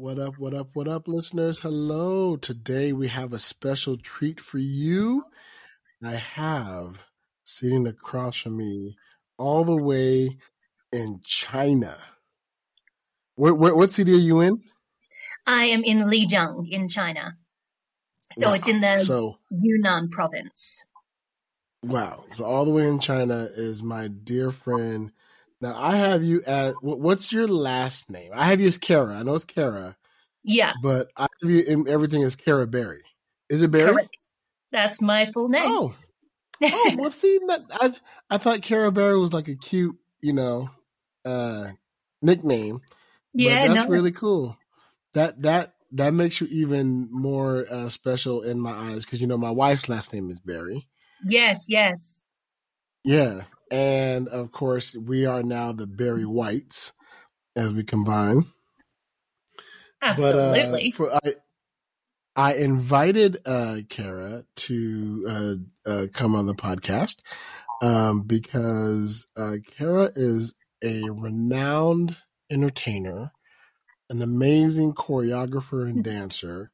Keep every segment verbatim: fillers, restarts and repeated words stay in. What up, what up, what up, listeners? Hello. Today we have a special treat for you. I have sitting across from me all the way in China. Where, where, what city are you in? I am in Lijiang in China. So wow. It's in the so, Yunnan province. Wow. So all the way in China is my dear friend. Now, I have you at, what's your last name? I have you as Kara. I know it's Kara. Yeah. But I have you in everything as Kara Berry. Is it Berry? Correct. That's my full name. Oh. Oh, well, see, I, I thought Kara Berry was like a cute, you know, uh, nickname. Yeah. But that's no. really cool. That, that, that makes you even more uh, special in my eyes because, you know, my wife's last name is Berry. Yes, yes. Yeah. And, of course, we are now the Berry Whites as we combine. Absolutely. But, uh, for, I, I invited uh, Kara to uh, uh, come on the podcast um, because uh, Kara is a renowned entertainer, an amazing choreographer and dancer,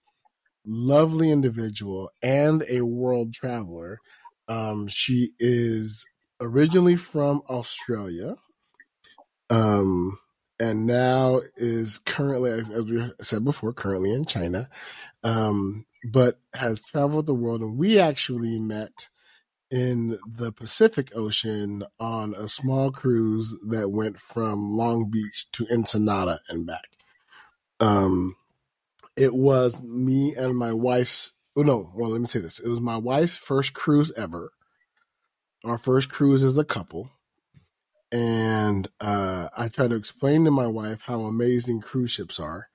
lovely individual, and a world traveler. Um, she is originally from Australia, um, and now is currently, as we said before, currently in China, um, but has traveled the world. And we actually met in the Pacific Ocean on a small cruise that went from Long Beach to Ensenada and back. Um, it was me and my wife's, oh no, well, let me say this. It was my wife's first cruise ever. Our first cruise as a couple. And, uh, I tried to explain to my wife how amazing cruise ships are.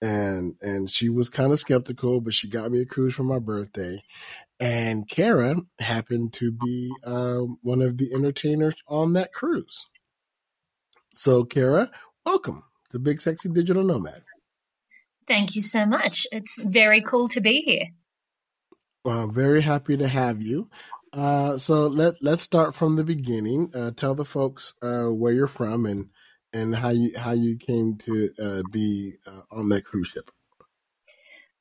And, and she was kind of skeptical, but she got me a cruise for my birthday. And Kara happened to be, uh, one of the entertainers on that cruise. So Kara, welcome. The Big Sexy Digital Nomad. Thank you so much. It's very cool to be here. Well, I'm very happy to have you. Uh, so let, let's start from the beginning. Uh, tell the folks uh, where you're from and and how you how you came to uh, be uh, on that cruise ship.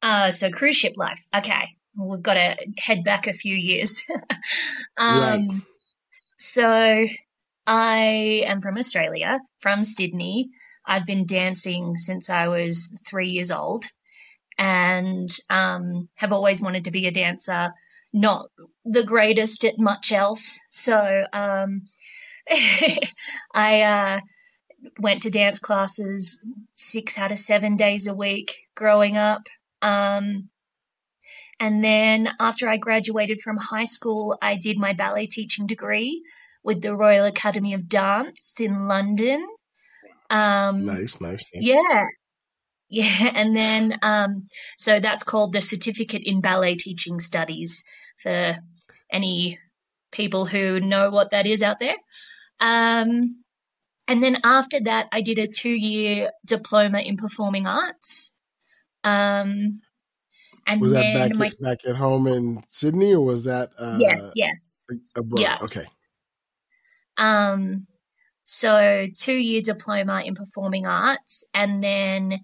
Uh, so cruise ship life. Okay. We've got to head back a few years. um, right. So I am from Australia, from Sydney. I've been dancing since I was three years old and um, have always wanted to be a dancer, not the greatest at much else. So um, I uh, went to dance classes six out of seven days a week growing up. Um, and then after I graduated from high school, I did my ballet teaching degree with the Royal Academy of Dance in London. Um, nice, nice, nice. Yeah. Yeah. And then, um, so that's called the Certificate in Ballet Teaching Studies for any people who know what that is out there. Um, and then after that, I did a two-year diploma in performing arts. Um, and was that back, my, at, back at home in Sydney, or was that, uh, yes, yes. abroad? Yeah. Okay. Um, So two-year diploma in performing arts, and then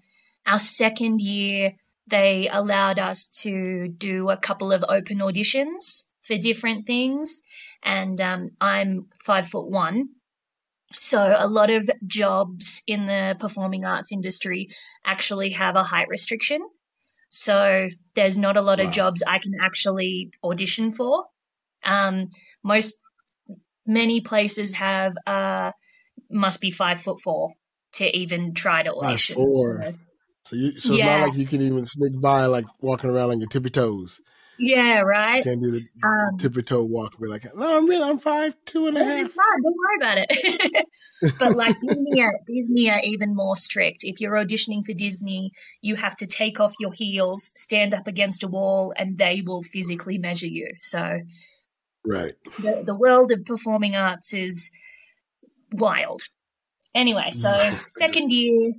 our second year they allowed us to do a couple of open auditions for different things, and um, I'm five foot one, so a lot of jobs in the performing arts industry actually have a height restriction, so there's not a lot wow. of jobs I can actually audition for. Um, most many places have uh, must be five foot four to even try to audition. Five, four. So, so, you, so yeah. It's not like you can even sneak by, like walking around on your tippy toes. Yeah, right. You can't do the um, tippy toe walk. Be like, no, I'm real. I'm five, two and a half. It's fine. Don't worry about it. But like Disney, are, Disney are even more strict. If you're auditioning for Disney, you have to take off your heels, stand up against a wall, and they will physically measure you. So. Right. The, the world of performing arts is wild. Anyway, so second year,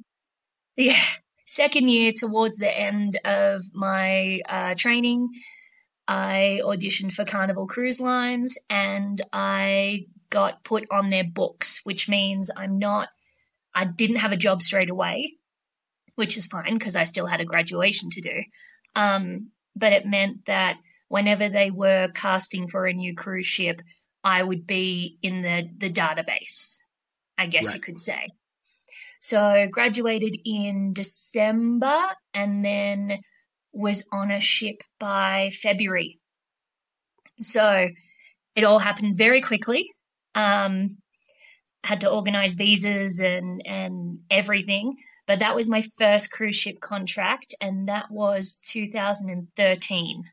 yeah, second year towards the end of my uh, training, I auditioned for Carnival Cruise Lines and I got put on their books, which means I'm not, I didn't have a job straight away, which is fine because I still had a graduation to do. Um, but it meant that whenever they were casting for a new cruise ship, I would be in the, the database, I guess right. you could say. So graduated in December and then was on a ship by February. So it all happened very quickly. Um, had to organize visas and, and everything. But that was my first cruise ship contract, and that was two thousand thirteen.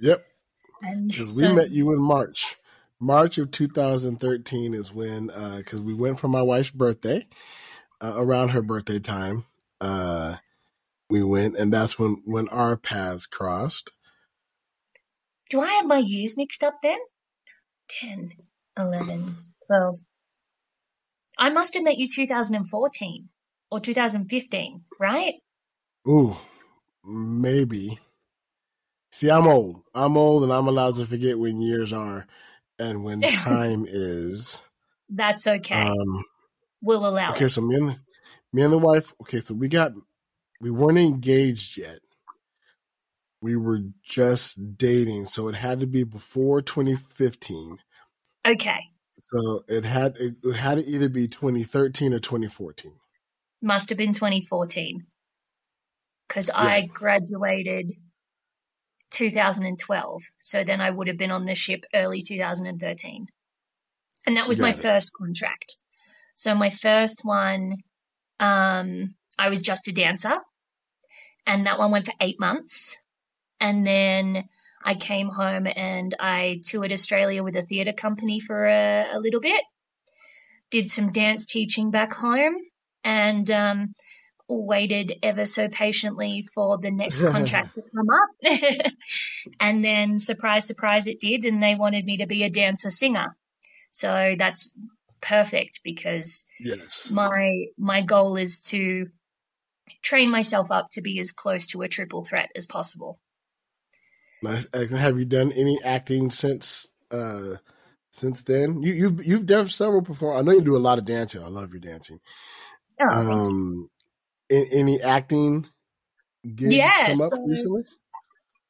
Yep, because so, we met you in March. March of two thousand thirteen is when, because uh, we went for my wife's birthday, uh, around her birthday time. Uh, we went, and that's when, when our paths crossed. Do I have my years mixed up then? ten, eleven, twelve. I must have met you two thousand fourteen or two thousand fifteen, right? Ooh, maybe. See, I'm old. I'm old and I'm allowed to forget when years are and when time is. That's okay. Um, we'll allow okay, it. Okay, so me and, me and the wife, okay, so we got, we weren't engaged yet. We were just dating. So it had to be before twenty fifteen. Okay. So it had, it, it had to either be twenty thirteen or twenty fourteen. Must have been twenty fourteen. Because yeah. I graduated two thousand twelve. So then I would have been on the ship early two thousand thirteen. And that was Got my it. first contract. So my first one, um, I was just a dancer, and that one went for eight months. And then I came home and I toured Australia with a theatre company for a, a little bit, did some dance teaching back home, and um, waited ever so patiently for the next contract to come up. And then surprise, surprise, it did. And they wanted me to be a dancer singer. So that's perfect because yes. my, my goal is to train myself up to be as close to a triple threat as possible. Nice. Have you done any acting since uh, since then? You, you've you've done several perform. I know you do a lot of dancing. I love your dancing. Oh, um, thank you. Any acting gigs yeah, come so, up recently?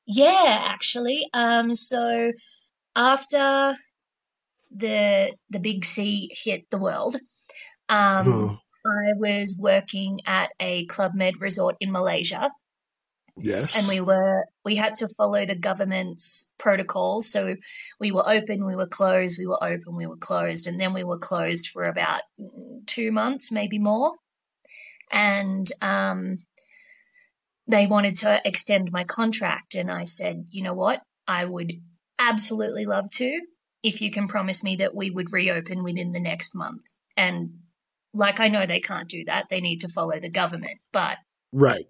Yeah, actually. Um, so after the the Big C hit the world, um, mm. I was working at a Club Med resort in Malaysia. Yes. And we were, we had to follow the government's protocols. So we were open, we were closed, we were open, we were closed. And then we were closed for about two months, maybe more. And um, they wanted to extend my contract. And I said, you know what? I would absolutely love to if you can promise me that we would reopen within the next month. And like, I know they can't do that. They need to follow the government, but. Right.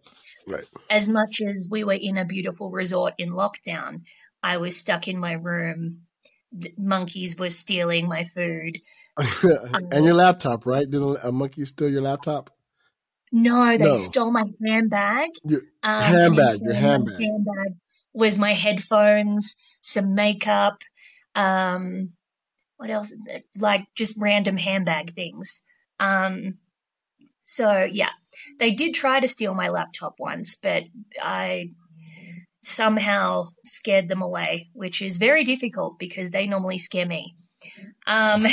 Right. As much as we were in a beautiful resort in lockdown, I was stuck in my room. The monkeys were stealing my food. um, and your laptop, right? Did a monkey steal your laptop? No, they no. stole my handbag. Your um, handbag, your handbag. My handbag was my headphones, some makeup, um, what else? Like just random handbag things. Um, so, yeah. They did try to steal my laptop once, but I somehow scared them away, which is very difficult because they normally scare me. Um,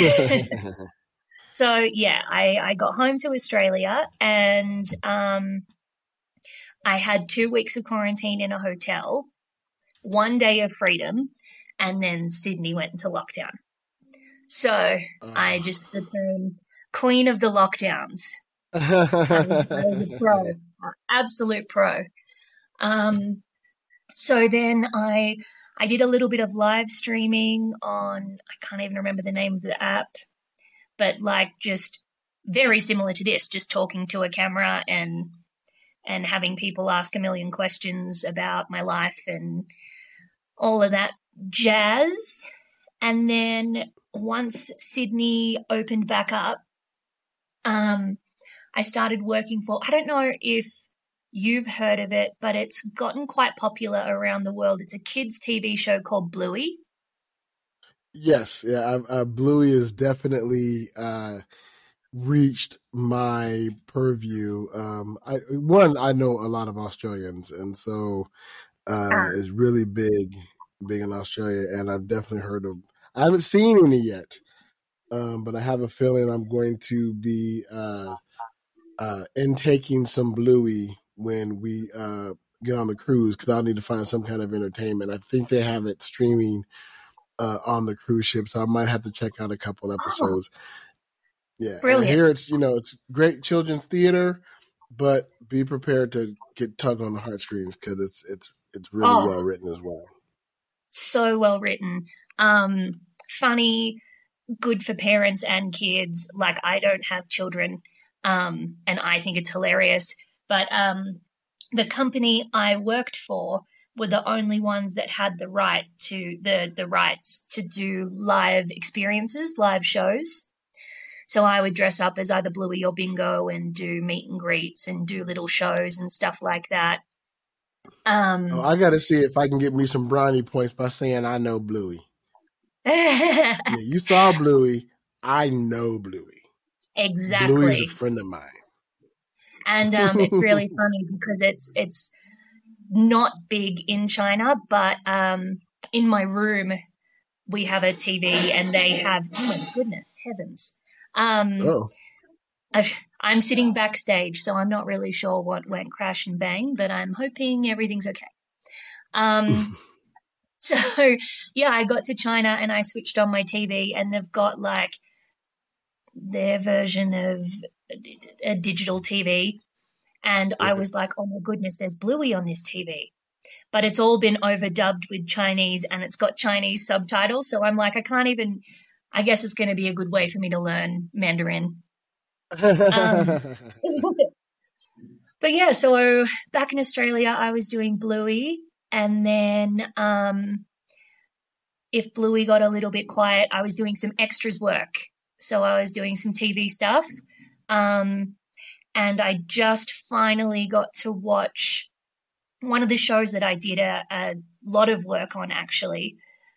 so, yeah, I, I got home to Australia and um, I had two weeks of quarantine in a hotel, one day of freedom, and then Sydney went into lockdown. So oh. I just became queen of the lockdowns. Pro, absolute pro. Um, so then I I did a little bit of live streaming on, I can't even remember the name of the app, but like just very similar to this, just talking to a camera and and having people ask a million questions about my life and all of that jazz. And then once Sydney opened back up, um. I started working for, I don't know if you've heard of it, but it's gotten quite popular around the world. It's a kids' T V show called Bluey. Yes. Yeah. I, I, Bluey is definitely, uh, reached my purview. Um, I, one, I know a lot of Australians, and so uh, it's really big, big in Australia. And I've definitely heard of. I haven't seen any yet, um, but I have a feeling I'm going to be uh, uh, intaking some Bluey when we uh, get on the cruise, because I'll need to find some kind of entertainment. I think they have it streaming uh, on the cruise ship, so I might have to check out a couple episodes. Oh. Yeah, and here it's, you know, it's great children's theater, but be prepared to get tugged on the heartstrings, because it's it's it's really oh, well written as well. So well written, um, funny, good for parents and kids. Like, I don't have children, um, and I think it's hilarious. But um, the company I worked for were the only ones that had the right to the the rights to do live experiences, live shows. So I would dress up as either Bluey or Bingo and do meet and greets and do little shows and stuff like that. Um, oh, I got to see if I can get me some brownie points by saying I know Bluey. Yeah, you saw Bluey. I know Bluey. Exactly. Bluey's a friend of mine. And um, it's really funny because it's it's not big in China, but um, in my room we have a T V and they have, oh my goodness, heavens. Um, oh. I've, I'm sitting backstage, so I'm not really sure what went crash and bang, but I'm hoping everything's okay. Um, so yeah, I got to China and I switched on my T V, and they've got like their version of a, a digital T V. And yeah. I was like, oh my goodness, there's Bluey on this T V, but it's all been overdubbed with Chinese and it's got Chinese subtitles. So I'm like, I can't even, I guess it's going to be a good way for me to learn Mandarin. Um, but yeah, so back in Australia, I was doing Bluey. And then um, if Bluey got a little bit quiet, I was doing some extras work. So I was doing some T V stuff. Um, and I just finally got to watch one of the shows that I did a, a lot of work on, actually,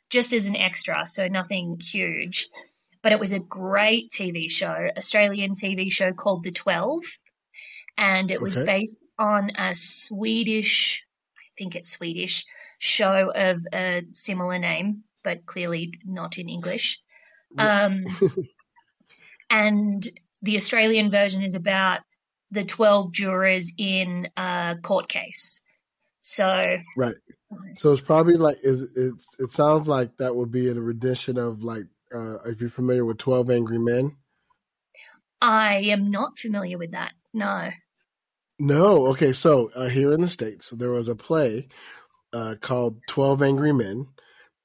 just as an extra, so nothing huge. But it was a great T V show, Australian T V show called The Twelve, and it okay. was based on a Swedish, I think it's Swedish, show of a similar name, but clearly not in English. Um, and the Australian version is about the twelve jurors in a court case. So right. So it's probably like is it? It sounds like that would be a rendition of like uh, if you're familiar with Twelve Angry Men. I am not familiar with that. No. No. Okay. So uh, here in the States, there was a play uh, called Twelve Angry Men.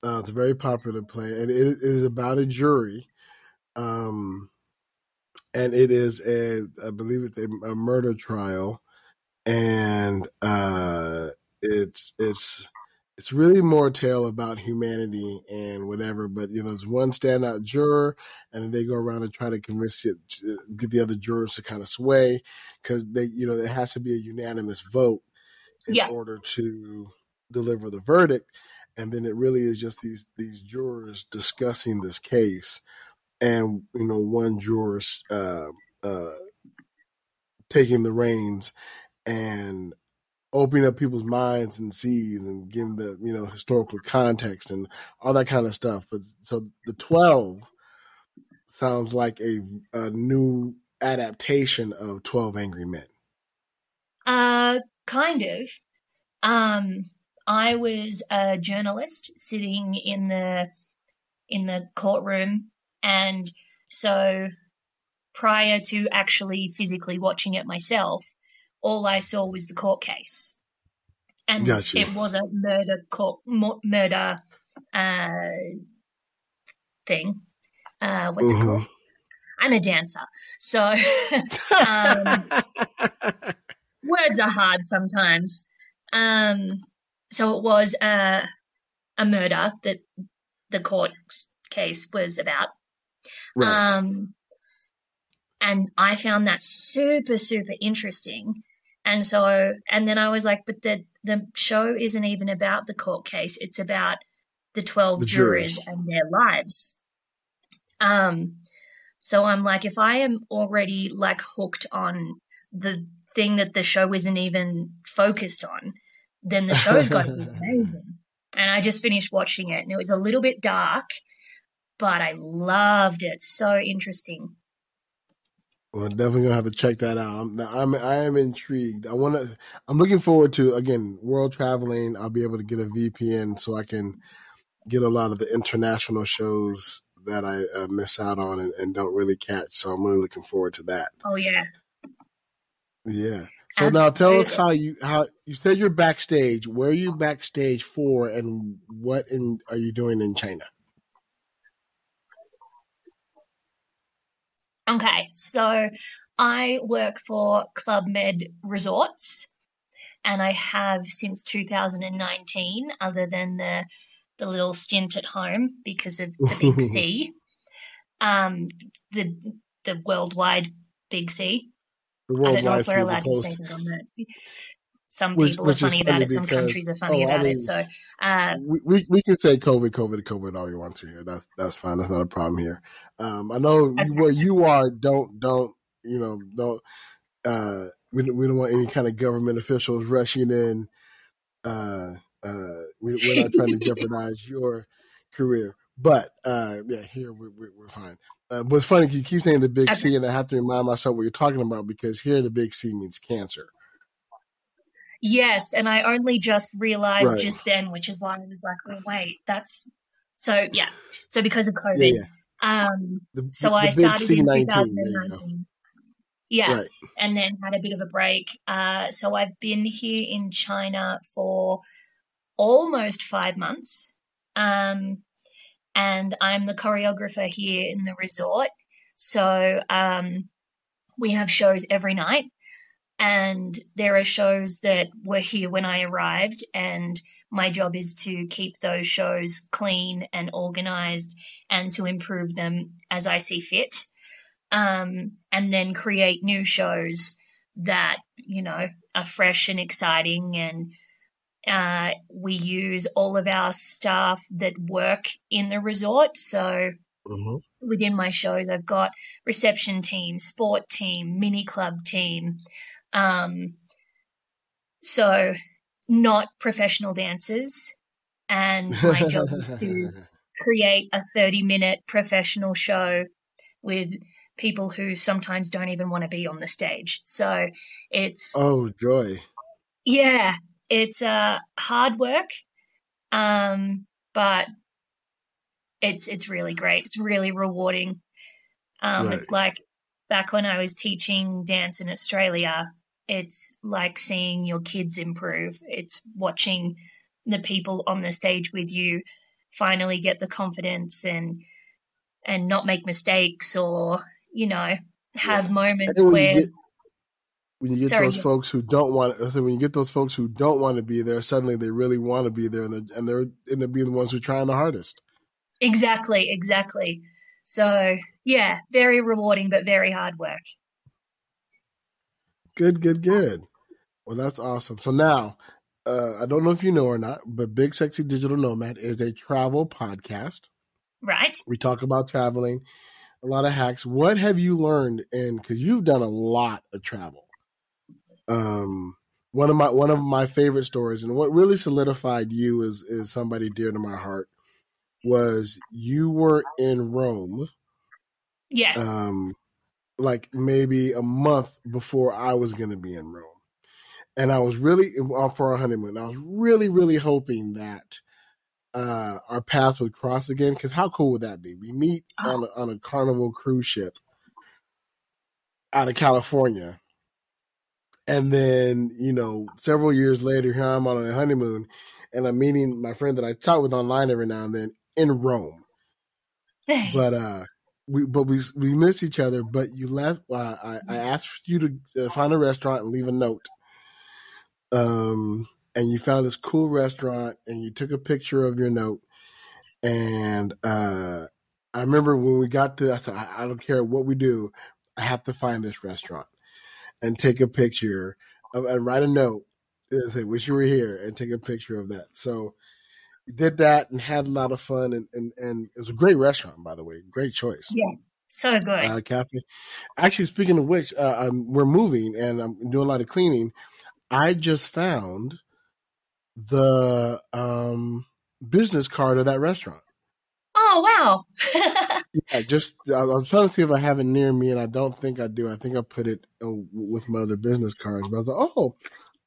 Uh, it's a very popular play, and it, it is about a jury. Um, and it is a I believe it's a, a murder trial, and uh, it's it's. It's really more a tale about humanity and whatever, but you know, there's one standout juror, and then they go around and try to convince it, get the other jurors to kind of sway, because they, you know, it has to be a unanimous vote in yeah. order to deliver the verdict, and then it really is just these these jurors discussing this case, and you know, one juror uh, uh, taking the reins and opening up people's minds and seeds and giving the, you know, historical context and all that kind of stuff. But so the twelve sounds like a, a new adaptation of twelve Angry Men. Uh, kind of. Um, I was a journalist sitting in the, in the courtroom. And so prior to actually physically watching it myself, all I saw was the court case, and gotcha. It was a murder court, murder uh, thing. Uh, what's uh-huh. it called? I'm a dancer, so um, words are hard sometimes. Um, so it was a a murder that the court case was about. Right. Um, and I found that super, super interesting. And so, and then I was like, but the, the show isn't even about the court case. It's about the twelve the jurors. jurors and their lives. Um, So I'm like, if I am already like hooked on the thing that the show isn't even focused on, then the show's got to be amazing. And I just finished watching it, and it was a little bit dark, but I loved it. So interesting. Well, I'm definitely gonna have to check that out. I'm, I'm I am intrigued. I want to. I'm looking forward to, again, world traveling. I'll be able to get a V P N so I can get a lot of the international shows that I uh, miss out on and, and don't really catch. So I'm really looking forward to that. Oh yeah. Yeah. So Absolutely. Now tell us how you how you said you're backstage. Where are you backstage for, and what in are you doing in China? Okay, so I work for Club Med Resorts, and I have since two thousand nineteen, other than the the little stint at home because of the Big C, um, the the worldwide Big C. I don't know if we're allowed to say that on that. Some which, people which are funny about funny it. Some because, countries are funny oh, about I mean, it. So uh, we, we we can say COVID, COVID, COVID all you want to here. That's that's fine. That's not a problem here. Um, I know okay. where you are. Don't don't you know? Don't uh, we we don't want any kind of government officials rushing in. Uh, uh, we, we're not trying to jeopardize your career. But uh, yeah, here we, we, we're fine. Uh, but it's funny, you keep saying the Big okay. C, and I have to remind myself what you're talking about, because here the Big C means cancer. Yes, and I only just realized right. just then, which is why I was like, oh, wait, that's – so, yeah. So because of COVID. Yeah, yeah. Um, the, so the, I the started in two thousand nineteen. Yeah, right. And then had a bit of a break. Uh, so I've been here in China for almost five months. Um And I'm the choreographer here in the resort. So um, we have shows every night. And there are shows that were here when I arrived. And my job is to keep those shows clean and organized and to improve them as I see fit. Um, and then create new shows that, you know, are fresh and exciting, and Uh, we use all of our staff that work in the resort. So mm-hmm. within my shows, I've got reception team, sport team, mini club team. Um, so not professional dancers. And my job is to create a thirty-minute professional show with people who sometimes don't even want to be on the stage. So it's – Oh, joy. Yeah. It's uh, hard work, um, but it's it's really great. It's really rewarding. Um, right. It's like back when I was teaching dance in Australia, it's like seeing your kids improve. It's watching the people on the stage with you finally get the confidence and and not make mistakes, or, you know, have yeah. moments where – When you get Sorry, those yeah. folks who don't want, when you get those folks who don't want to be there, suddenly they really want to be there, and they're and they're end up being the ones who are trying the hardest. Exactly, exactly. So yeah, very rewarding, but very hard work. Good, good, good. Well, that's awesome. So now, uh, I don't know if you know or not, but Big Sexy Digital Nomad is a travel podcast. Right. We talk about traveling, a lot of hacks. What have you learned? And because you've done a lot of travel. Um, one of my, one of my favorite stories, and what really solidified you is, is somebody dear to my heart, was you were in Rome. Yes. Um, like maybe a month before I was going to be in Rome. And I was really, for our honeymoon, I was really, really hoping that, uh, our paths would cross again. Cause how cool would that be? We meet oh. on a, on a Carnival cruise ship out of California. And then, you know, several years later, here I'm on a honeymoon, and I'm meeting my friend that I talk with online every now and then in Rome. but uh, we but we we miss each other. But you left. Uh, I I asked you to find a restaurant and leave a note. Um, and you found this cool restaurant, and you took a picture of your note. And uh, I remember when we got to, I said, I, I don't care what we do, I have to find this restaurant. And take a picture of, and write a note and say, wish you were here, and take a picture of that. So we did that and had a lot of fun. And, and, and it was a great restaurant, by the way. Great choice. Yeah. So good. Uh, cafe. Actually, speaking of which, uh, I'm, we're moving and I'm doing a lot of cleaning. I just found the um, business card of that restaurant. Oh, wow. yeah, just I'm trying to see if I have it near me, and I don't think I do. I think I put it uh, with my other business cards. But I was like, oh,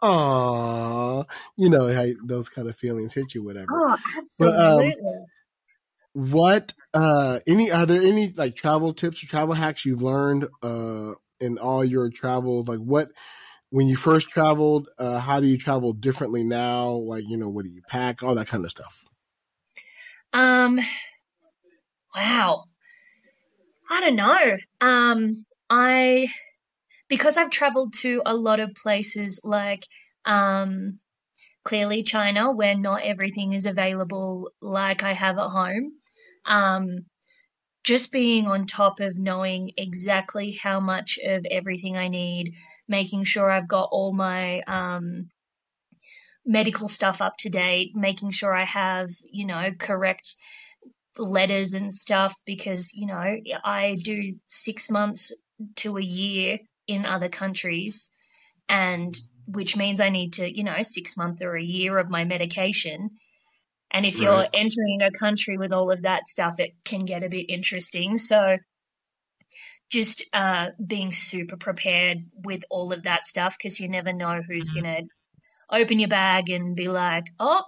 aw. You know, how those kind of feelings hit you, whatever. Oh, absolutely. But, um, what uh any are there any like travel tips or travel hacks you've learned uh in all your travels? Like, what when you first traveled, uh how do you travel differently now? Like, you know, what do you pack, all that kind of stuff? Um wow, I don't know. um I because I've traveled to a lot of places, like um clearly China, where not everything is available like I have at home. Um, just being on top of knowing exactly how much of everything I need, making sure I've got all my um, medical stuff up to date, making sure I have, you know, correct letters and stuff, because, you know, I do six months to a year in other countries, and which means I need to, you know, six months or a year of my medication. And if you're right. entering a country with all of that stuff, it can get a bit interesting. So just uh, being super prepared with all of that stuff, because you never know who's mm-hmm. going to open your bag and be like, oh,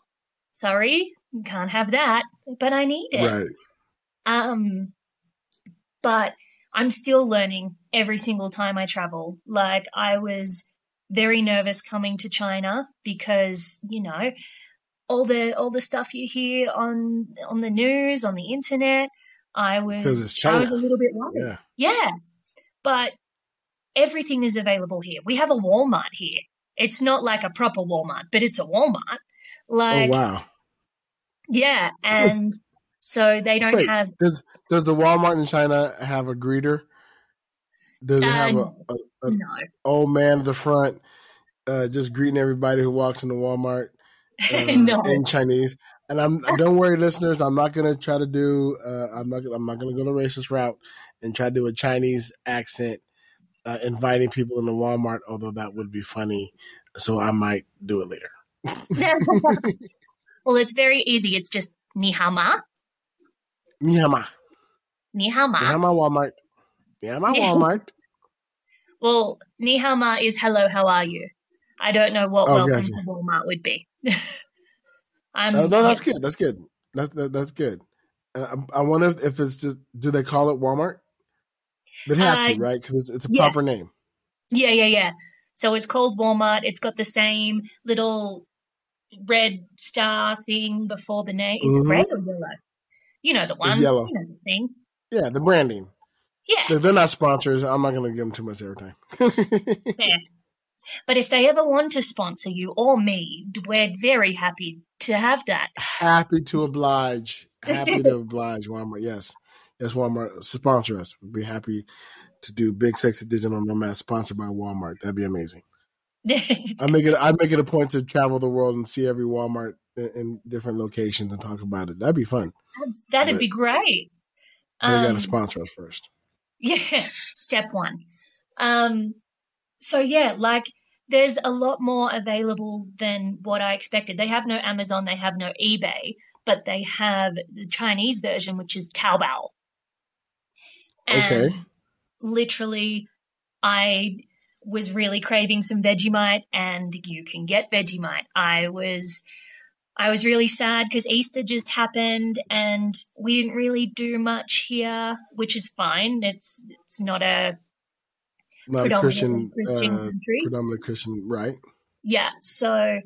sorry, you can't have that, but I need it. Right. Um, but I'm still learning every single time I travel. Like, I was very nervous coming to China because, you know, all the all the stuff you hear on on the news, on the internet. I was, I was a little bit worried. Yeah. yeah. But everything is available here. We have a Walmart here. It's not like a proper Walmart, but it's a Walmart. Like, oh, wow. Yeah. And so they don't Wait, have. Does, does the Walmart in China have a greeter? Does uh, it have a, a, a no. old man at the front uh, just greeting everybody who walks into Walmart uh, no. in Chinese? And I'm don't worry, listeners, I'm not gonna try to do uh, I'm not I'm not gonna go the racist route and try to do a Chinese accent uh, inviting people into Walmart, although that would be funny. So I might do it later. Well, it's very easy. It's just ni hao ma. Ni hao ma. Ni hao ma. Ni hao ma Walmart. Yeah, I'm at Walmart. Well, ni hao ma is hello, how are you? I don't know what oh, welcome gotcha. to Walmart would be. I'm, uh, no, that's good. That's good. That's that, that's good. Uh, I, I wonder if it's just, do they call it Walmart? They have uh, to, right? Because it's, it's a yeah. proper name. Yeah, yeah, yeah. So it's called Walmart. It's got the same little red star thing before the name. Is mm-hmm. it red or yellow? You know the one. It's yellow. You know the thing. Yeah, the branding. Yeah. If they're not sponsors, I'm not going to give them too much airtime. Yeah. But if they ever want to sponsor you or me, we're very happy to have that. Happy to oblige. Happy to oblige, Walmart. Yes. Yes, Walmart. Sponsor us. We'd be happy to do Big Sexy Digital Nomad sponsored by Walmart. That'd be amazing. I make it I make it a point to travel the world and see every Walmart in, in different locations and talk about it. That'd be fun. That'd but be great. They um, got to sponsor us first. Yeah, step one. Um, so, yeah, like there's a lot more available than what I expected. They have no Amazon, they have no eBay, but they have the Chinese version, which is Taobao. And okay. literally, I was really craving some Vegemite, and you can get Vegemite. I was... I was really sad because Easter just happened and we didn't really do much here, which is fine. It's it's not a, not predominantly a Christian, Christian uh, country. Predominantly Christian, right? Yeah. So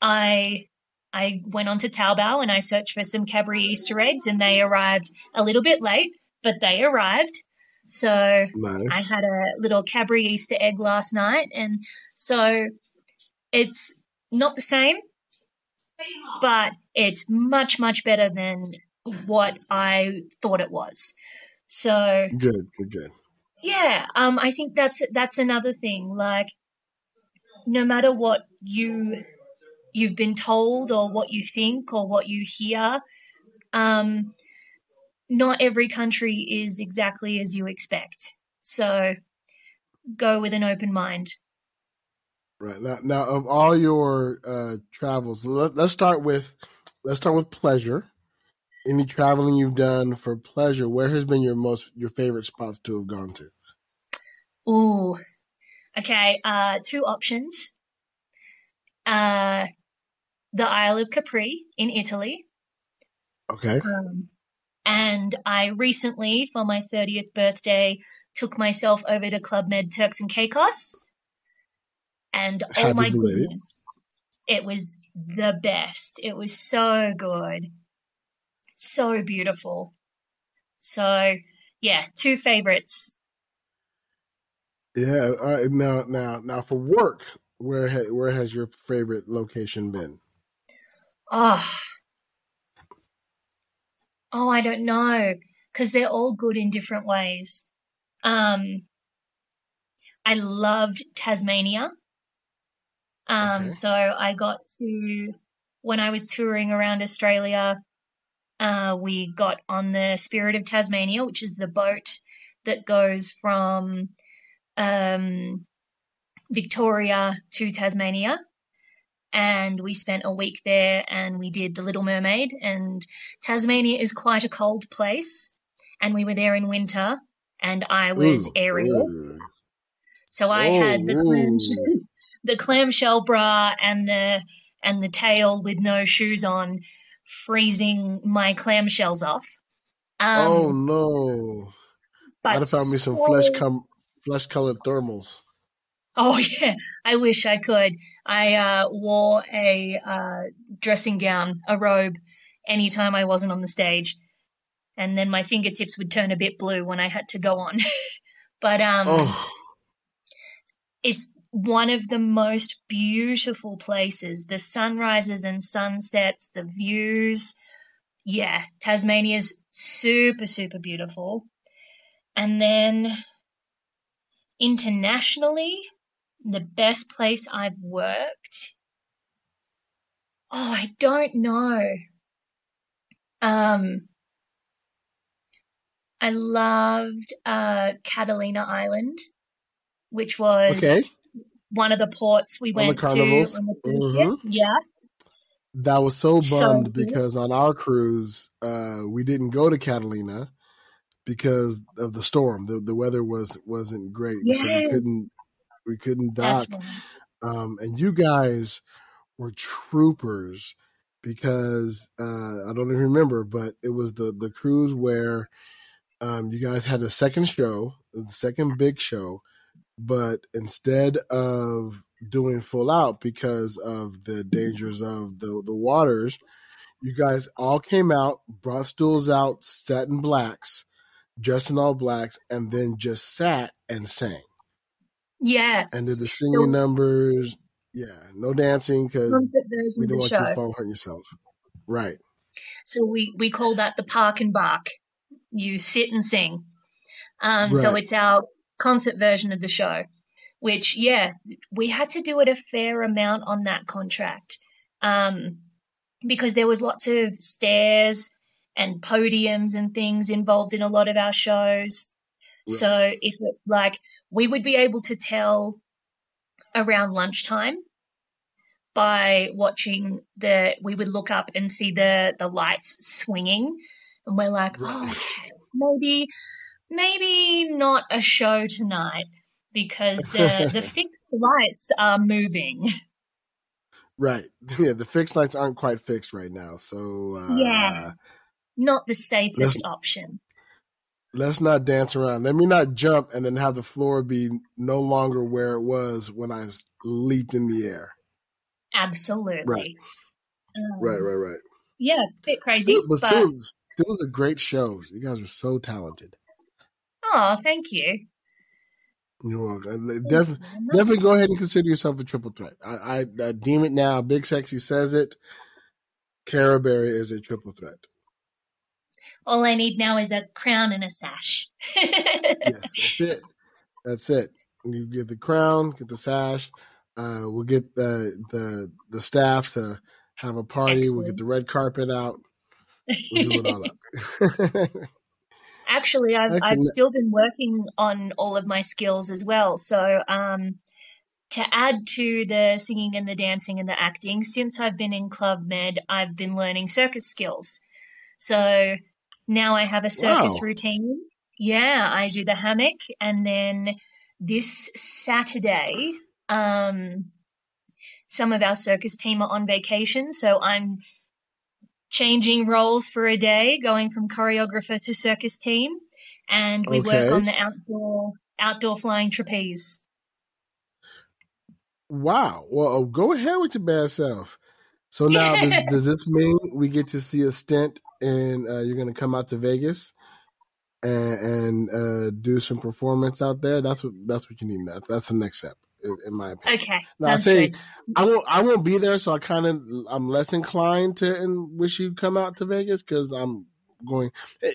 I I went on to Taobao and I searched for some Cadbury Easter eggs, and they arrived a little bit late, but they arrived. So nice. I had a little Cadbury Easter egg last night, and so it's not the same. But it's much, much better than what I thought it was. So good, good, good. Yeah, um, I think that's that's another thing. Like, no matter what you you've been told or what you think or what you hear, um, not every country is exactly as you expect. So go with an open mind. Right. Now, now of all your uh, travels, let, let's start with let's start with pleasure. Any traveling you've done for pleasure, where has been your most your favorite spots to have gone to? Ooh. Okay, uh, two options. Uh, the Isle of Capri in Italy. Okay. Um, and I recently, for my thirtieth birthday, took myself over to Club Med Turks and Caicos. And oh Happy my belated. goodness, it was the best. It was so good. So beautiful. So, yeah, two favorites. Yeah. All right. Now, now, now for work, where ha- where has your favorite location been? Oh, oh, I don't know, because they're all good in different ways. Um, I loved Tasmania. Um, okay. So I got to, when I was touring around Australia, uh, we got on the Spirit of Tasmania, which is the boat that goes from um Victoria to Tasmania, and we spent a week there, and we did The Little Mermaid. And Tasmania is quite a cold place, and we were there in winter, and I was ooh, Ariel ooh. so I oh, had the clamshell, the clamshell bra and the and the tail with no shoes on, freezing my clamshells off. Um, oh no I'd have found me some so- flesh come Flesh colored thermals. Oh yeah, I wish I could. I uh, wore a uh, dressing gown, a robe, anytime I wasn't on the stage, and then my fingertips would turn a bit blue when I had to go on. But um, oh. it's one of the most beautiful places. The sunrises and sunsets, the views. Yeah, Tasmania's super super beautiful, and then. Internationally, the best place I've worked. Oh, I don't know. Um, I loved uh, Catalina Island, which was okay. one of the ports we on went to. On the mm-hmm. Yeah. That was so bummed so, because on our cruise, uh, we didn't go to Catalina. Because of the storm, the the weather was wasn't great, yes. so we couldn't we couldn't dock. Right. Um, and you guys were troopers because uh, I don't even remember, but it was the the cruise where um, you guys had a second show, the second big show, but instead of doing full out because of the dangers of the the waters, you guys all came out, brought stools out, sat in blacks. Dressed in all blacks, and then just sat and sang. Yes. And did the singing so, numbers. Yeah, no dancing because we don't want you to fall hurt yourself. Right. So we, we call that the park and bark. You sit and sing. Um, right. So it's our concert version of the show, which, yeah, we had to do it a fair amount on that contract um, because there was lots of stairs and podiums and things involved in a lot of our shows. Right. So if it, like we would be able to tell around lunchtime by watching the, we would look up and see the, the lights swinging and we're like, right. oh, okay, maybe, maybe not a show tonight because the, the fixed lights are moving. Right. Yeah. The fixed lights aren't quite fixed right now. So uh, yeah. Not the safest let's, option. Let's not dance around. Let me not jump and then have the floor be no longer where it was when I leaped in the air. Absolutely. Right, um, right, right, right. Yeah, a bit crazy. Still, but, but still, still was a great show. You guys were so talented. Oh, thank you. You're welcome. Def, you definitely go ahead and consider yourself a triple threat. I, I, I deem it now. Big Sexy says it. Kara Berry is a triple threat. All I need now is a crown and a sash. Yes, that's it. That's it. You get the crown, get the sash. Uh, we'll get the the the staff to have a party. Excellent. We'll get the red carpet out. We'll do it all up. Actually, I've, I've still been working on all of my skills as well. So um, to add to the singing and the dancing and the acting, since I've been in Club Med, I've been learning circus skills. So now I have a circus wow. routine. Yeah, I do the hammock. And then this Saturday, um, some of our circus team are on vacation, so I'm changing roles for a day, going from choreographer to circus team, and we okay. work on the outdoor outdoor flying trapeze. Wow. Well, go ahead with your bad self. So now, does, does this mean we get to see a stint, and uh, you're going to come out to Vegas and, and uh, do some performance out there? That's what that's what you need. That that's the next step, in, in my opinion. Okay. Now, I say good. I won't. I won't be there, so I kind of I'm less inclined to and wish you come out to Vegas because I'm going. Hey,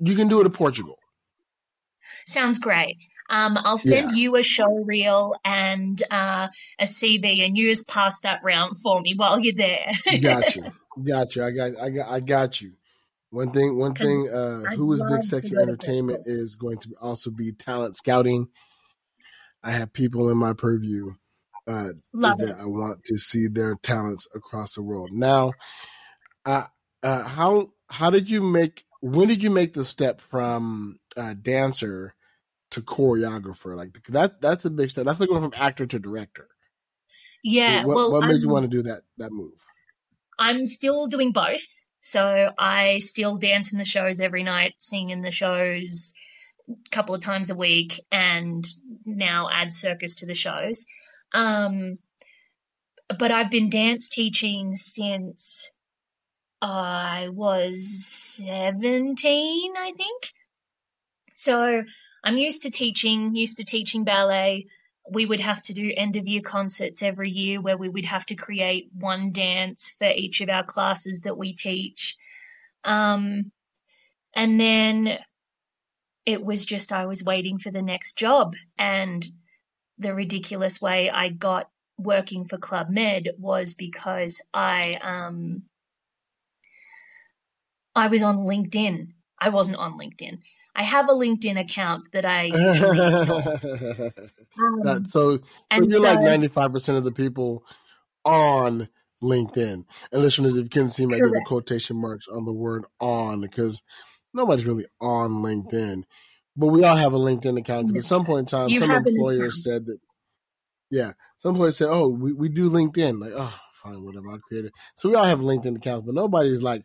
you can do it in Portugal. Sounds great. Um, I'll send yeah. you a show reel and uh, a C V, and you just pass that round for me while you're there. Got you, got you. I got, I got, I got you. One thing, one thing. Uh, Who is Big Sexy Entertainment is going to also be talent scouting. I have people in my purview uh, that it. I want to see their talents across the world. Now, uh, uh, how how did you make? When did you make the step from uh, dancer to choreographer? Like that that's a big step. That's like going from actor to director. Yeah. What, well, what made I'm, you want to do that that move? I'm still doing both. So I still dance in the shows every night, sing in the shows a couple of times a week, and now add circus to the shows. Um, but I've been dance teaching since I was seventeen, I think. So I'm used to teaching, used to teaching ballet. We would have to do end-of-year concerts every year where we would have to create one dance for each of our classes that we teach. Um, and then it was just I was waiting for the next job, and the ridiculous way I got working for Club Med was because I um, I was on LinkedIn. I wasn't on LinkedIn. I have a LinkedIn account that I usually um, that, so, so you're so, like ninety-five percent of the people on LinkedIn. And listeners, if you can see, I do the quotation marks on the word on because nobody's really on LinkedIn. But we all have a LinkedIn account because at some point in time, you some employers said that, yeah, some employers said, oh, we, we do LinkedIn. Like, oh, fine, whatever, I'll create it. So we all have LinkedIn accounts, but nobody's like,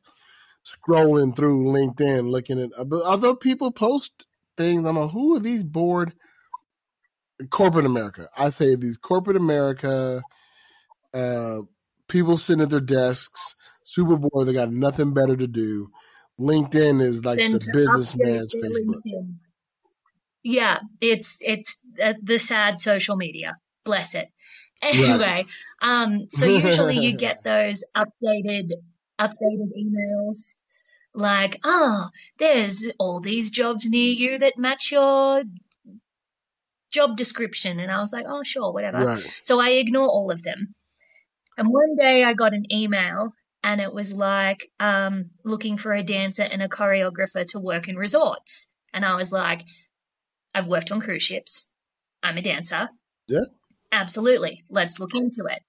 scrolling through LinkedIn, looking at although people post things, I don't know who are these bored corporate America. I say these corporate America uh, people sitting at their desks, super bored. They got nothing better to do. LinkedIn is like the businessman's Facebook. LinkedIn. Yeah, it's it's uh, the sad social media. Bless it. Anyway, right. um, so usually you get those updated. updated emails like, oh, there's all these jobs near you that match your job description. And I was like, oh, sure, whatever. Right. So I ignore all of them. And one day I got an email and it was like um, looking for a dancer and a choreographer to work in resorts. And I was like, I've worked on cruise ships. I'm a dancer. Yeah. Absolutely. Let's look into it.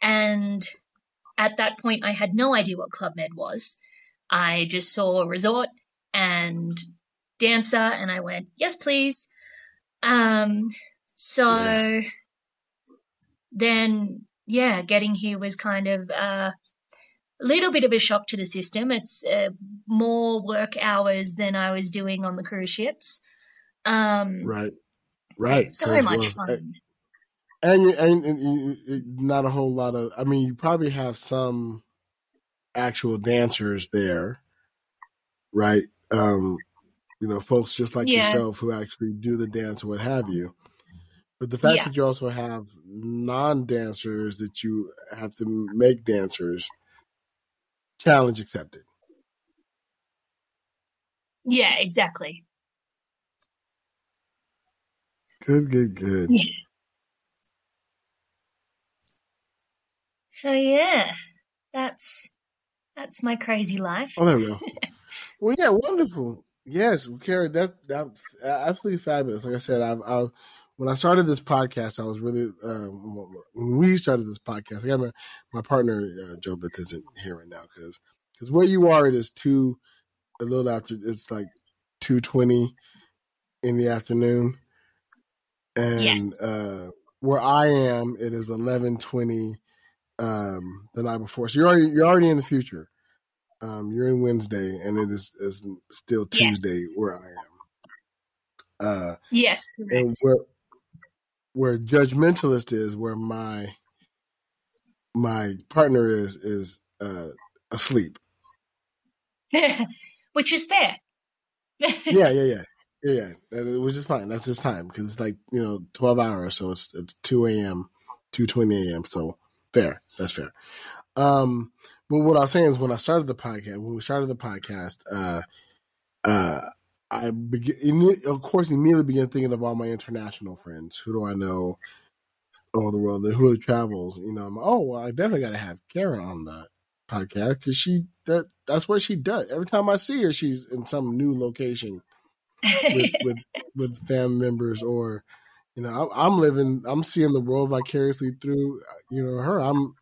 And at that point, I had no idea what Club Med was. I just saw resort and dancer, and I went, yes, please. Um, so yeah. then, yeah, getting here was kind of uh, a little bit of a shock to the system. It's uh, more work hours than I was doing on the cruise ships. Um, right, right. So Sounds much well. fun. I- And, and, and, and not a whole lot of, I mean, you probably have some actual dancers there, right? Um, you know, folks just like yeah. yourself who actually do the dance or what have you. But the fact yeah. that you also have non-dancers that you have to make dancers, challenge accepted. Yeah, exactly. Good, good, good. Yeah. So yeah, that's that's my crazy life. Oh, there we go. Well, yeah, wonderful. Yes, Kara, that that absolutely fabulous. Like I said, I've, I've when I started this podcast, I was really um, when we started this podcast. I got my my partner uh, Joe Beth isn't here right now because because where you are, it is two a little after. It's like two twenty in the afternoon, and yes. uh, where I am, it is eleven twenty um, the night before. So you're already, you're already in the future. Um, you're in Wednesday, and it is, is still Tuesday yes. where I am. Uh, yes, correct. And where, where Judgmentalist is, where my my partner is, is uh, asleep. Which is fair. yeah, yeah, yeah, yeah, yeah. Which is fine. That's his time because it's like you know twelve hours, so it's it's two a m, two twenty a m. So fair. That's fair. Um, but what I was saying is when I started the podcast, when we started the podcast, uh, uh, I begin, of course, immediately began thinking of all my international friends. Who do I know all the world? Who travels? You know, I'm like, oh, well, I definitely got to have Kara on the podcast because she that that's what she does. Every time I see her, she's in some new location with with, with family members or, you know, I, I'm living, I'm seeing the world vicariously through, you know, her. I'm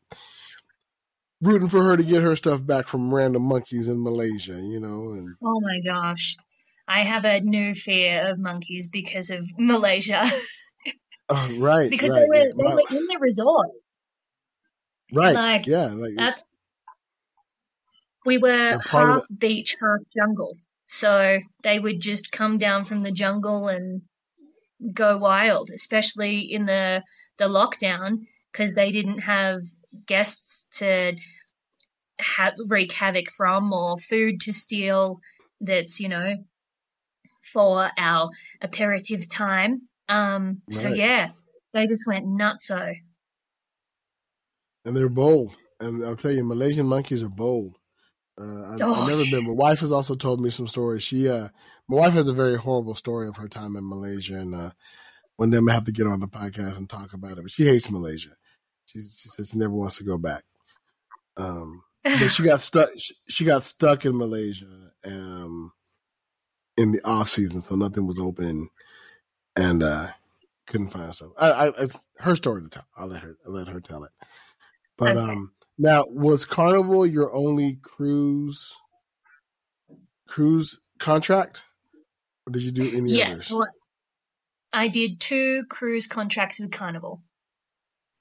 rooting for her to get her stuff back from random monkeys in Malaysia, you know. And oh my gosh, I have a new fear of monkeys because of Malaysia. oh, right, because right, they, were, yeah. they wow. were in the resort, right? Like, yeah, like that's, we were half the- beach, half jungle, so they would just come down from the jungle and go wild, especially in the the lockdown because they didn't have guests to ha- wreak havoc from or food to steal that's, you know, for our aperitive time. Um, right. So, yeah, they just went nutso. And they're bold. And I'll tell you, Malaysian monkeys are bold. Uh, I've, oh. I've never been. My wife has also told me some stories. She, uh, my wife has a very horrible story of her time in Malaysia. And uh, one day I'm going to have to get on the podcast and talk about it. But she hates Malaysia. She, she said she never wants to go back. Um, but she got stuck. She, she got stuck in Malaysia um, in the off season, so nothing was open, and uh, couldn't find stuff. I, I, it's her story to tell. I'll let her I'll let her tell it. But okay. um, now, was Carnival your only cruise cruise contract, or did you do any yes, others? Yes, well, I did two cruise contracts with Carnival.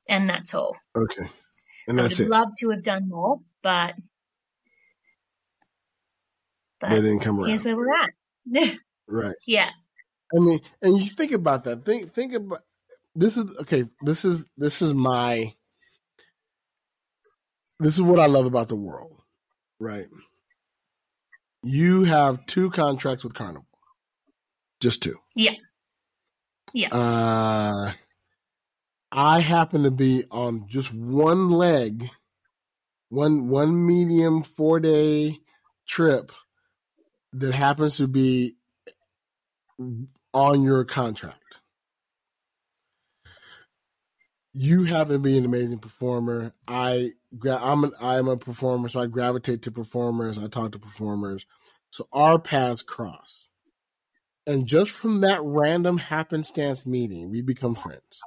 And that's all. Okay. And that's it. I would love to have done more, but, but they didn't come around. Here's where we're at. Right. Yeah. I mean, and you think about that. Think think about this is okay, this is this is my this is what I love about the world. Right. You have two contracts with Carnival. Just two. Yeah. Yeah. Uh I happen to be on just one leg, one one medium four day trip that happens to be on your contract. You happen to be an amazing performer. I I'm an, I'm a performer, so I gravitate to performers. I talk to performers, so our paths cross, and just from that random happenstance meeting, we become friends.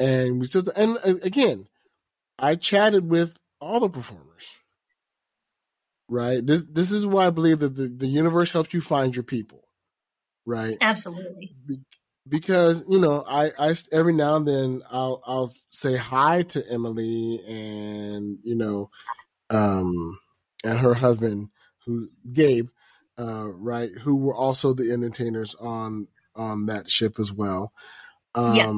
And we still, and again, I chatted with all the performers, right? This this is why I believe that the, the universe helps you find your people, right? Absolutely. Be, because you know, I, I every now and then I'll I'll say hi to Emily and you know, um, and her husband who Gabe, uh, right, who were also the entertainers on on that ship as well, um. Yeah.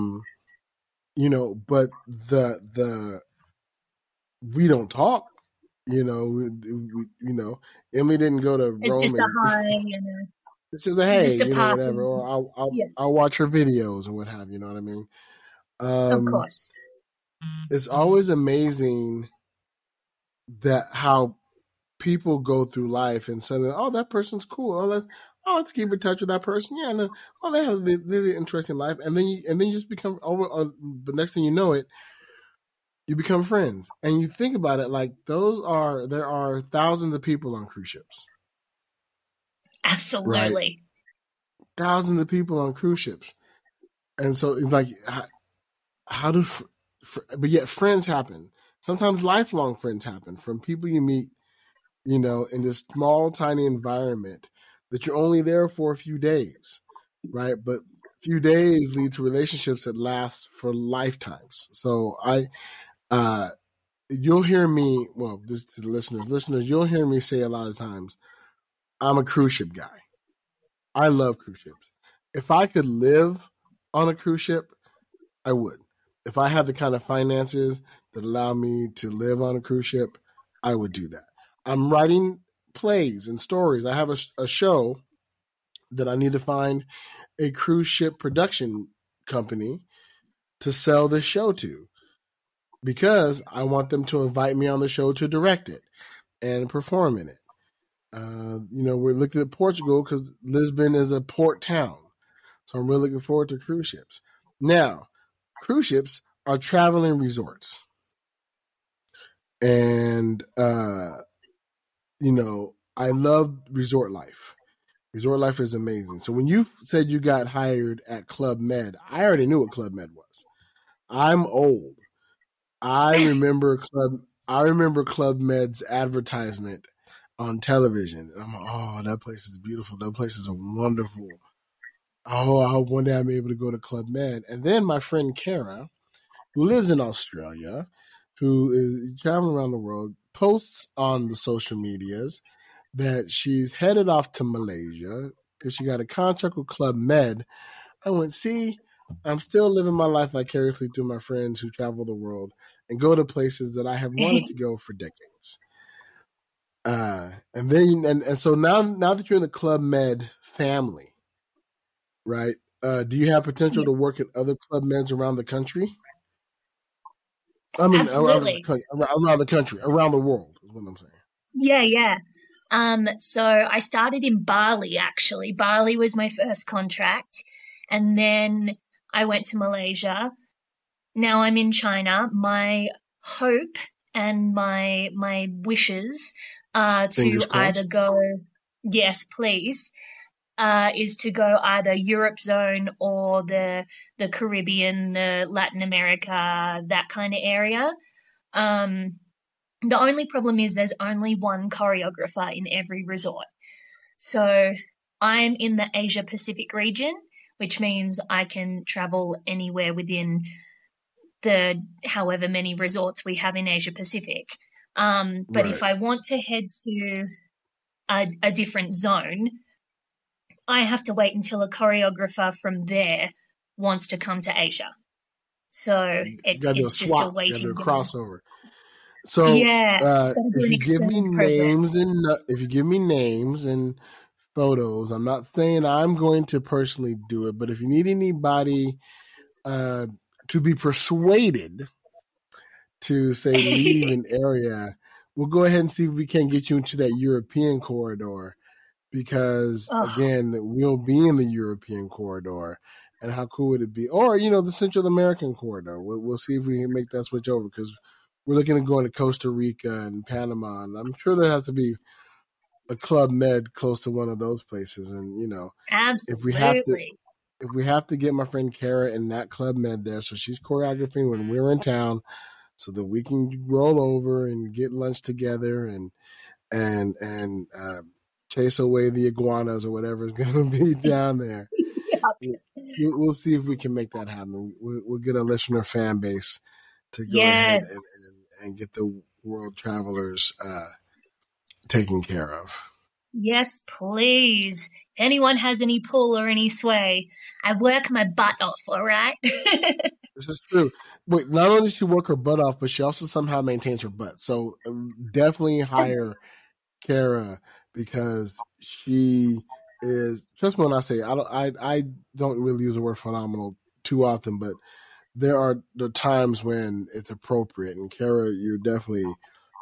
You know, but the the we don't talk. You know, we, we, you know, Emily didn't go to. It's Rome just a and, high. And a, it's just a hey, just a you know, whatever. Or I'll I'll, yeah. I'll watch her videos or what have you. You know what I mean? Um, of course. It's always amazing that how people go through life and suddenly, oh, that person's cool. Oh, let's oh let's keep in touch with that person. Yeah, and then, oh, they have a really interesting life, and then you, and then you just become over. Uh, the next thing you know, it you become friends, and you think about it like those are there are thousands of people on cruise ships. Absolutely. Right? Thousands of people on cruise ships. And so, like, how, how do, fr- fr- but yet friends happen. Sometimes lifelong friends happen from people you meet, you know, in this small, tiny environment that you're only there for a few days, right? But few days lead to relationships that last for lifetimes. So I, uh, you'll hear me, well, this to the listeners, listeners, you'll hear me say a lot of times, I'm a cruise ship guy. I love cruise ships. If I could live on a cruise ship, I would. If I had the kind of finances that allow me to live on a cruise ship, I would do that. I'm writing plays and stories. I have a, a show that I need to find a cruise ship production company to sell this show to, because I want them to invite me on the show to direct it and perform in it. Uh, you know, we're looking at Portugal because Lisbon is a port town. So I'm really looking forward to cruise ships. Now, cruise ships are traveling resorts. And, uh, you know, I love resort life. Resort life is amazing. So when you said you got hired at Club Med, I already knew what Club Med was. I'm old. I remember Club I remember Club Med's advertisement on television. And I'm like, oh, that place is beautiful. That place is wonderful. Oh, I hope one day I'm able to go to Club Med. And then my friend Kara, who lives in Australia, who is traveling around the world, posts on the social medias that she's headed off to Malaysia because she got a contract with Club Med. I went, see, I'm still living my life vicariously through my friends who travel the world and go to places that I have wanted to go for decades. Uh, and then, and, and so now, now that you're in the Club Med family, right? Uh, do you have potential to work at other Club Meds around the country? I mean, Absolutely. Around the, around the country, around the world is what I'm saying. Yeah, yeah. Um, so I started in Bali, actually. Bali was my first contract. And then I went to Malaysia. Now I'm in China. My hope and my my wishes are to either go, yes, please, uh, is to go either Europe zone or the the Caribbean, the Latin America, that kind of area. Um, the only problem is there's only one choreographer in every resort. So I'm in the Asia Pacific region, which means I can travel anywhere within the however many resorts we have in Asia Pacific. Um, but right. If I want to head to a, a different zone, I have to wait until a choreographer from there wants to come to Asia. So it, it's a just swap. A waiting you do a crossover. So yeah, uh, if you give me names and if you give me names and photos. I'm not saying I'm going to personally do it, but if you need anybody uh, to be persuaded to say leave an area, we'll go ahead and see if we can get you into that European corridor, because oh. again, we'll be in the European corridor, and how cool would it be? Or, you know, the Central American corridor. We'll, we'll see if we can make that switch over, because we're looking to go into Costa Rica and Panama, and I'm sure there has to be a Club Med close to one of those places. And, you know, Absolutely. if we have to, if we have to get my friend Kara in that Club Med there, so she's choreographing when we're in town, so that we can roll over and get lunch together and, and, and uh, chase away the iguanas or whatever is going to be down there. Yep. We'll, we'll see if we can make that happen. We'll, we'll get a listener fan base to go yes. ahead and, and, and get the world travelers, uh, taken care of. Yes, please. If anyone has any pull or any sway, I work my butt off, all right? This is true. Wait, not only does she work her butt off, but she also somehow maintains her butt. So definitely hire Kara, because she is, trust me when I say, I don't, I, I don't really use the word phenomenal too often, but there are the times when it's appropriate. And Kara, you're definitely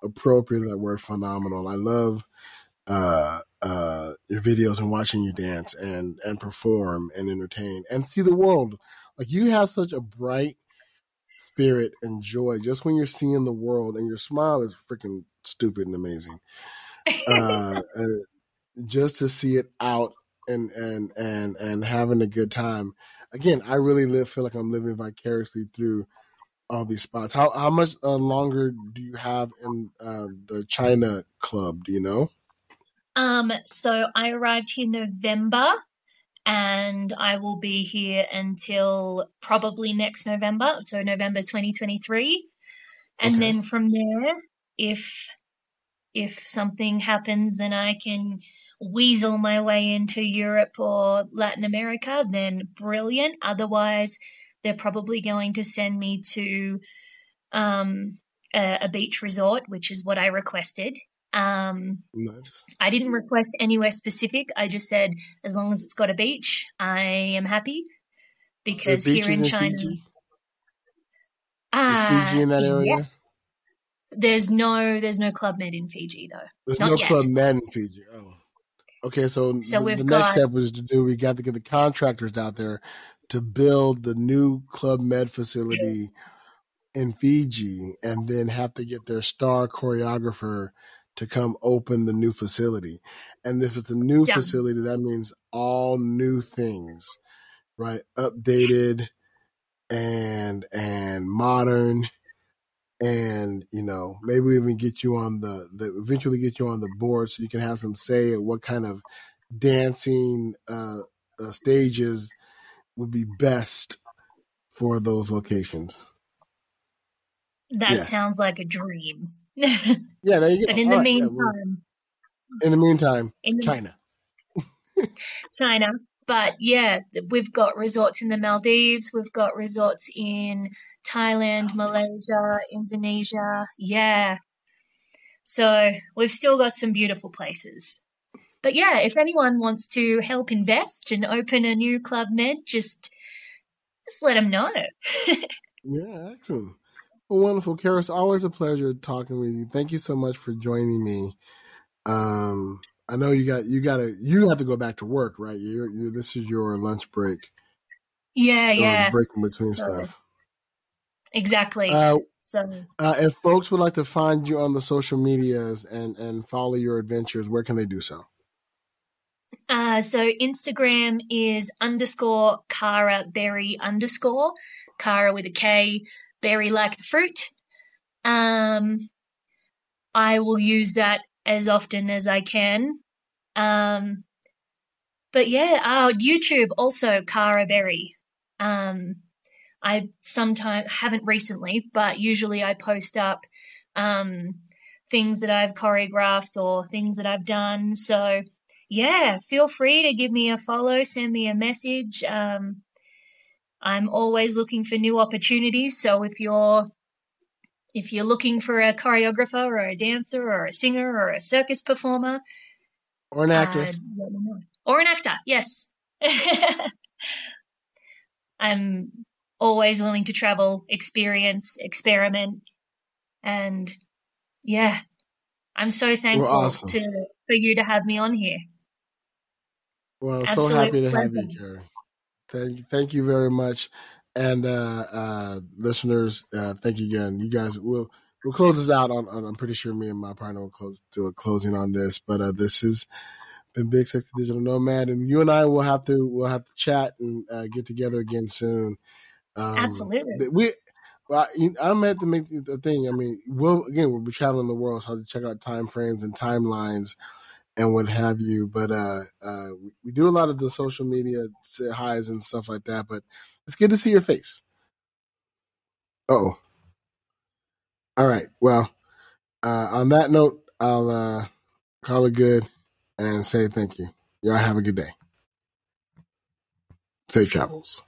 appropriate, that word phenomenal. I love uh, uh, your videos and watching you dance and, and perform and entertain and see the world. Like, you have such a bright spirit and joy just when you're seeing the world, and your smile is freaking stupid and amazing. Uh, uh, just to see it out and and and and having a good time. Again, I really live, feel like I'm living vicariously through all these spots. How how much uh, longer do you have in uh, the China club? Do you know? Um. So I arrived here in November, and I will be here until probably next November. So November twenty twenty-three, and okay. then from there, if if something happens, then I can weasel my way into Europe or Latin America, then brilliant. Otherwise, they're probably going to send me to um, a, a beach resort, which is what I requested. Um, nice. I didn't request anywhere specific. I just said, as long as it's got a beach, I am happy, because here in China, in Fiji? Uh, is Fiji in that area? Yeah. There's no, there's no Club Med in Fiji though. There's Not no yet. Club Med in Fiji. Oh. Okay, so, so the, the got, next step was to do, we got to get the contractors out there to build the new Club Med facility in Fiji, and then have to get their star choreographer to come open the new facility. And if it's a new yeah. facility, that means all new things, right? Updated and and modern. And, you know, maybe we even get you on the, the, eventually get you on the board so you can have some say at what kind of dancing uh, uh, stages would be best for those locations. That yeah. sounds like a dream. Yeah, there you go. But in All the right, meantime. Yeah, in the meantime, in the, China. China. But yeah, we've got resorts in the Maldives. We've got resorts in Thailand, Malaysia, Indonesia. Yeah. So we've still got some beautiful places. But yeah, if anyone wants to help invest and open a new Club Med, just, just let them know. Yeah, excellent. Well, wonderful, Kara. It's always a pleasure talking with you. Thank you so much for joining me. Um, I know you got you gotta you have to go back to work, right? You're, you're, this is your lunch break. Yeah, so yeah. Break in between so, stuff. Exactly. Uh, so, uh, if folks would like to find you on the social medias and and follow your adventures, where can they do so? Uh, so Instagram is underscore Kara Berry underscore Kara with a K, Berry like the fruit. Um, I will use that as often as I can. Um, but yeah, our YouTube also, Kara Berry. Um, I sometimes, haven't recently, but usually I post up um, things that I've choreographed or things that I've done. So yeah, feel free to give me a follow, send me a message. Um, I'm always looking for new opportunities. So if you're If you're looking for a choreographer or a dancer or a singer or a circus performer. Or an actor. Uh, or an actor, yes. I'm always willing to travel, experience, experiment. And, yeah, I'm so thankful awesome. to for you to have me on here. Well, I'm Absolute so happy to pleasure. have you, Kara. Thank, thank you very much. And uh, uh, listeners, uh, thank you again. You guys, we'll we'll close this out on, on. I'm pretty sure me and my partner will close do a closing on this. But uh, this has been Big Sexy Digital Nomad, and you and I will have to we'll have to chat and uh, get together again soon. Um, Absolutely. We, well, I, I'm gonna have to make the thing. I mean, we'll again we'll be traveling the world, so I'll have to check out time frames and timelines and what have you. But uh, uh, we do a lot of the social media highs and stuff like that, but it's good to see your face. Uh-oh. All right. Well, uh, on that note, I'll uh, call it good and say thank you. Y'all have a good day. Safe travels.